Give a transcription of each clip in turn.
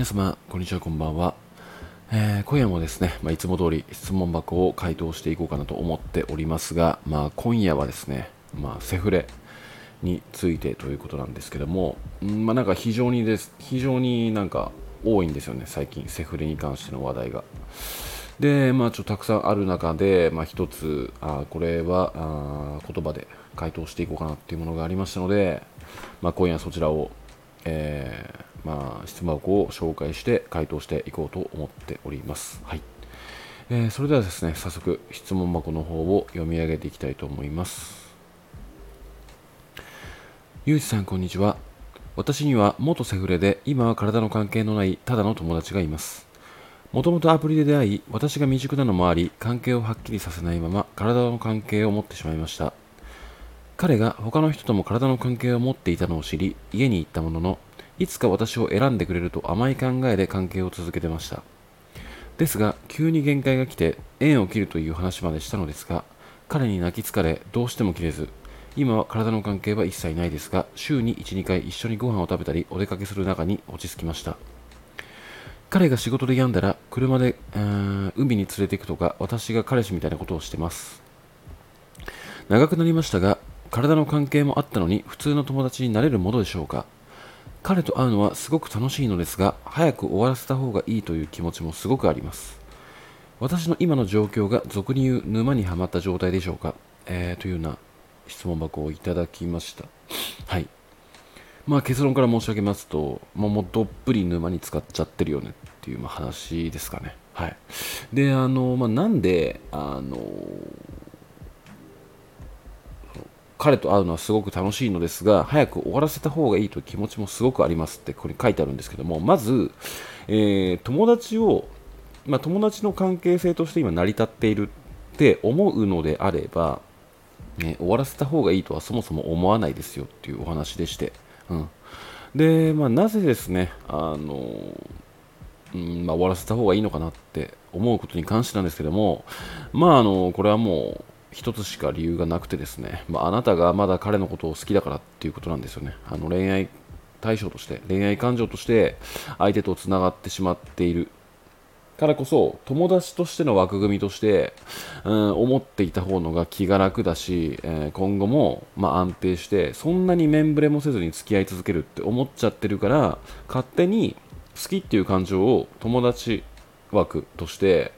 皆様こんにちは、こんばんは。今夜もですね、いつも通り質問箱を回答していこうかなと思っておりますが、今夜はですね、セフレについてということなんですけども、非常になんか多いんですよね、最近セフレに関しての話題が。で、ちょっとたくさんある中で、一つ、これは言葉で回答していこうかなっていうものがありましたので、今夜そちらを、質問箱を紹介して回答していこうと思っております。はい。それではですね、早速質問箱の方を読み上げていきたいと思います。ゆうじさん、こんにちは。私には元セフレで今は体の関係のないただの友達がいます。もともとアプリで出会い、私が未熟なのもあり、関係をはっきりさせないまま、体の関係を持ってしまいました。彼が他の人とも体の関係を持っていたのを知り、家に行ったものの、いつか私を選んでくれると甘い考えで関係を続けてました。ですが、急に限界が来て、縁を切るという話までしたのですが、彼に泣きつかれ、どうしても切れず、今は体の関係は一切ないですが、週に 1,2 回一緒にご飯を食べたり、お出かけする中に落ち着きました。彼が仕事で病んだら車で海に連れて行くとか、私が彼氏みたいなことをしてます。長くなりましたが、体の関係もあったのに普通の友達になれるものでしょうか。彼と会うのはすごく楽しいのですが、早く終わらせた方がいいという気持ちもすごくあります。私の今の状況が俗に言う沼にはまった状態でしょうか、というような質問箱をいただきました。はい。結論から申し上げますと、もうどっぷり沼に使っちゃってるよねっていう話ですかね。はい。で、なんで、彼と会うのはすごく楽しいのですが、早く終わらせた方がいいという気持ちもすごくありますってここに書いてあるんですけども、まず、友達を、友達の関係性として今成り立っているって思うのであれば、終わらせた方がいいとはそもそも思わないですよっていうお話でして、で、なぜですね、終わらせた方がいいのかなって思うことに関してなんですけども、これはもう一つしか理由がなくてですね、あなたがまだ彼のことを好きだからっていうことなんですよね。恋愛対象として、恋愛感情として相手とつながってしまっているからこそ、友達としての枠組みとして、思っていた方のが気が楽だし、今後も、安定してそんなに面ぶれもせずに付き合い続けるって思っちゃってるから、勝手に好きっていう感情を友達枠として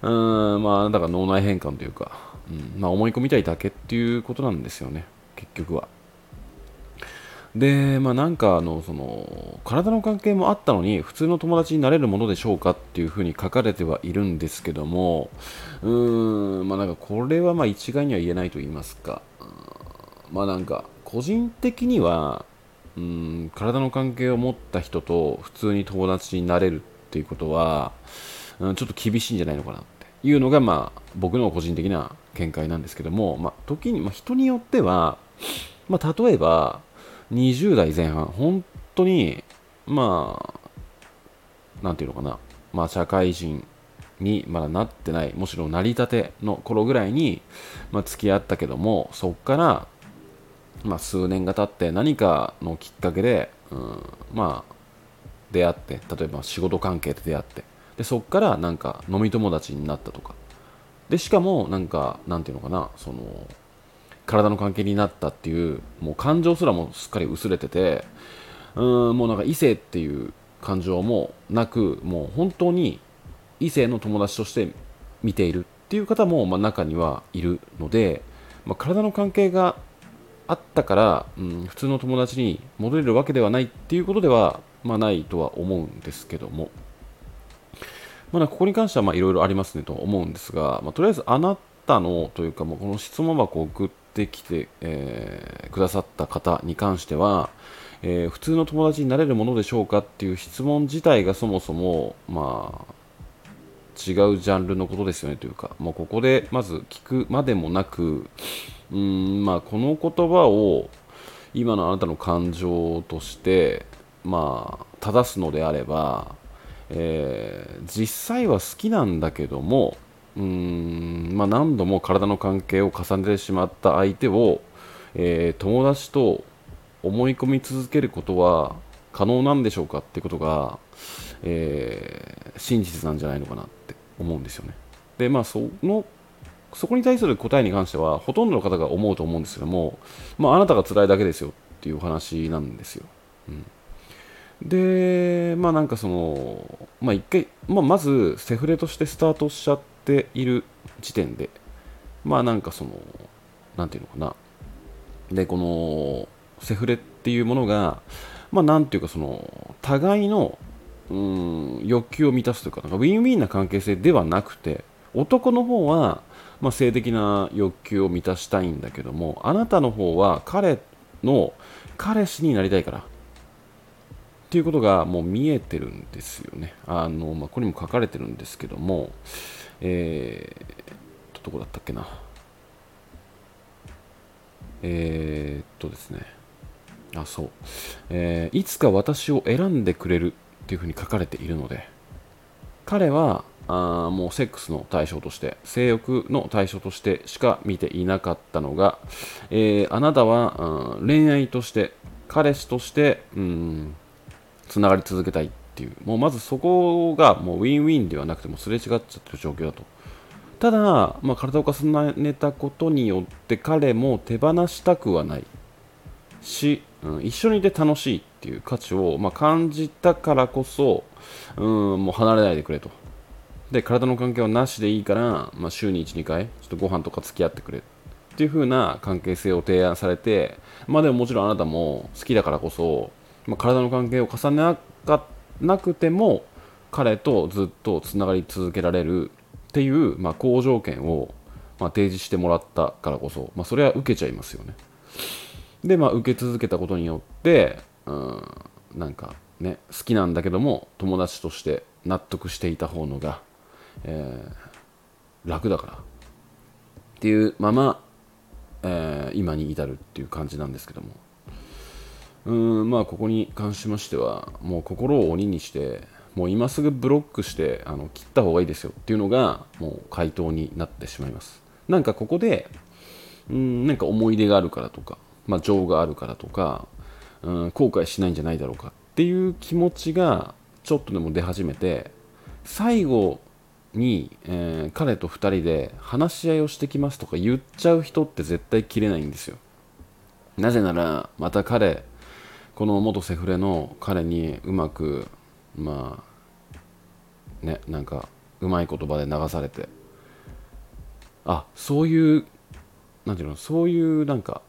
あなたが脳内変換というか、思い込みたいだけっていうことなんですよね、結局は。で、体の関係もあったのに普通の友達になれるものでしょうかっていうふうに書かれてはいるんですけども、これは一概には言えないと言いますか、個人的には、体の関係を持った人と普通に友達になれるっていうことは、ちょっと厳しいんじゃないのかなっていうのが、僕の個人的な見解なんですけども、時に、人によっては、例えば20代前半、本当に、社会人にまだなってない、むしろ成り立ての頃ぐらいに、付き合ったけども、そこから、数年が経って何かのきっかけで、出会って、例えば仕事関係で出会って、でそこから飲み友達になったとか、でしかも体の関係になったっていう、もう感情すらもすっかり薄れてて、異性っていう感情もなく、もう本当に異性の友達として見ているっていう方も、中にはいるので、体の関係があったから、普通の友達に戻れるわけではないっていうことでは、ないとは思うんですけども、ここに関してはいろいろありますねと思うんですが、とりあえずあなたのというか、この質問箱を送ってきて、くださった方に関しては、普通の友達になれるものでしょうかっていう質問自体がそもそも、違うジャンルのことですよねというか、ここでまず聞くまでもなく、この言葉を今のあなたの感情として、正すのであれば、実際は好きなんだけども、何度も体の関係を重ねてしまった相手を、友達と思い込み続けることは可能なんでしょうかってことが、真実なんじゃないのかなって思うんですよね。で、まあ、そこに対する答えに関してはほとんどの方が思うと思うんですけども、まあ、あなたが辛いだけですよっていう話なんですよ。うん、で、まあなんかまあ一回、まずセフレとしてスタートしちゃっている時点で、まあなんかなんていうのかな、で、このセフレっていうものが、まあなんていうか互いの欲求を満たすというか、なんかウィンウィンな関係性ではなくて、男の方はまあ性的な欲求を満たしたいんだけども、あなたの方は彼氏になりたいからっていうことがもう見えてるんですよね。まあ、ここにも書かれてるんですけども、どこだったっけな、ですね、いつか私を選んでくれるっていうふうに書かれているので、彼はもうセックスの対象として、性欲の対象としてしか見ていなかったのが、あなたは恋愛として、彼氏としてつながり続けたいっていう、もうまずそこがもうウィンウィンではなくて、もうすれ違っちゃってる状況だと。ただ、まあ、体を重ねたことによって彼も手放したくはないし、一緒にいて楽しいっていう価値を、まあ、感じたからこそ、もう離れないでくれと。で、体の関係はなしでいいから、まあ、週に 1,2 回ちょっとご飯とか付き合ってくれっていう風な関係性を提案されて、まあ、でももちろんあなたも好きだからこそ、まあ、体の関係を重ねなくても彼とずっとつながり続けられるっていう、まあ、好条件を、まあ、提示してもらったからこそ、まあ、それは受けちゃいますよね。で、まあ、受け続けたことによって、なんかね、好きなんだけども友達として納得していた方のが、楽だからっていうまま、今に至るっていう感じなんですけども、まあここに関しましては、もう心を鬼にして、もう今すぐブロックして切った方がいいですよっていうのがもう回答になってしまいます。なんかここでなんか思い出があるからとか、まあ、情があるからとか、後悔しないんじゃないだろうかっていう気持ちがちょっとでも出始めて、最後に、彼と2人で話し合いをしてきますとか言っちゃう人って絶対切れないんですよ。なぜならまたこの元セフレの彼にうまくまあね、なんかうまい言葉で流されて、そういうなんていうの、そういうなんか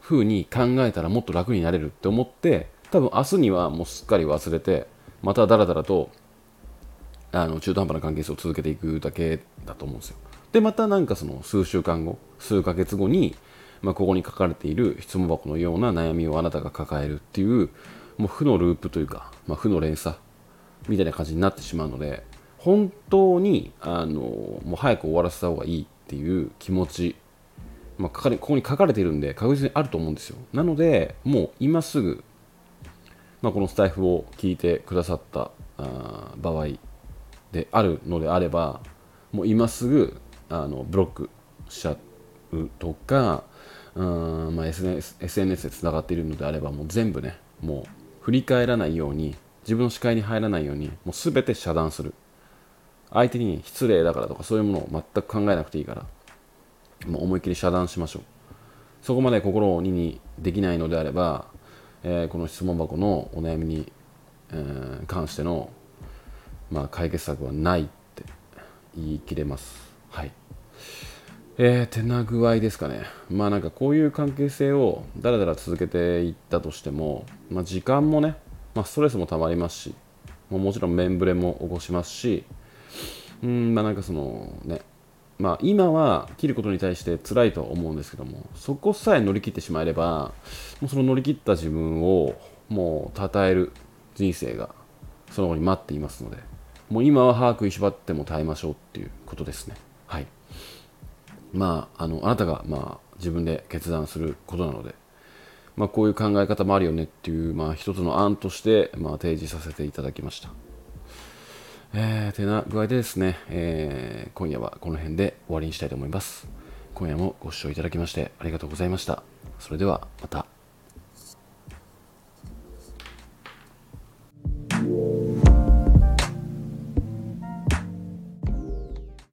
風に考えたらもっと楽になれるって思って、多分明日にはもうすっかり忘れて、まただらだらと中途半端な関係性を続けていくだけだと思うんですよ。で、またなんか数週間後、数ヶ月後に、まあ、ここに書かれている質問箱のような悩みをあなたが抱えるっていう、もう負のループというか、まあ、負の連鎖みたいな感じになってしまうので、本当にもう早く終わらせた方がいいっていう気持ち、まあ、ここに書かれているんで確実にあると思うんですよ。なのでもう今すぐ、まあ、このスタイフを聞いてくださった場合であるのであれば、もう今すぐブロックしちゃうとか、まあ、SNS でつながっているのであれば、もう全部ね、もう振り返らないように、自分の視界に入らないように、もう全て遮断する。相手に失礼だからとか、そういうものを全く考えなくていいから、もう思いっきり遮断しましょう。そこまで心を鬼にできないのであれば、この質問箱のお悩みに、関しての、まあ、解決策はないって言い切れます。はい。てな具合ですかね。まあなんかこういう関係性をだらだら続けていったとしても、まあ、時間もね、まあ、ストレスもたまりますし、もちろんメンブレも起こしますし、まあなんかね、まあ、今は切ることに対して辛いとは思うんですけども、そこさえ乗り切ってしまえれば、もう乗り切った自分をもう称える人生がその後に待っていますので、もう今は歯食いしばっても耐えましょうっていうことですね。はい。まあ、あなたが、まあ、自分で決断することなので、まあ、こういう考え方もあるよねっていう、まあ、一つの案として、まあ、提示させていただきました。てな具合でですね、今夜はこの辺で終わりにしたいと思います。今夜もご視聴いただきましてありがとうございました。それではまた。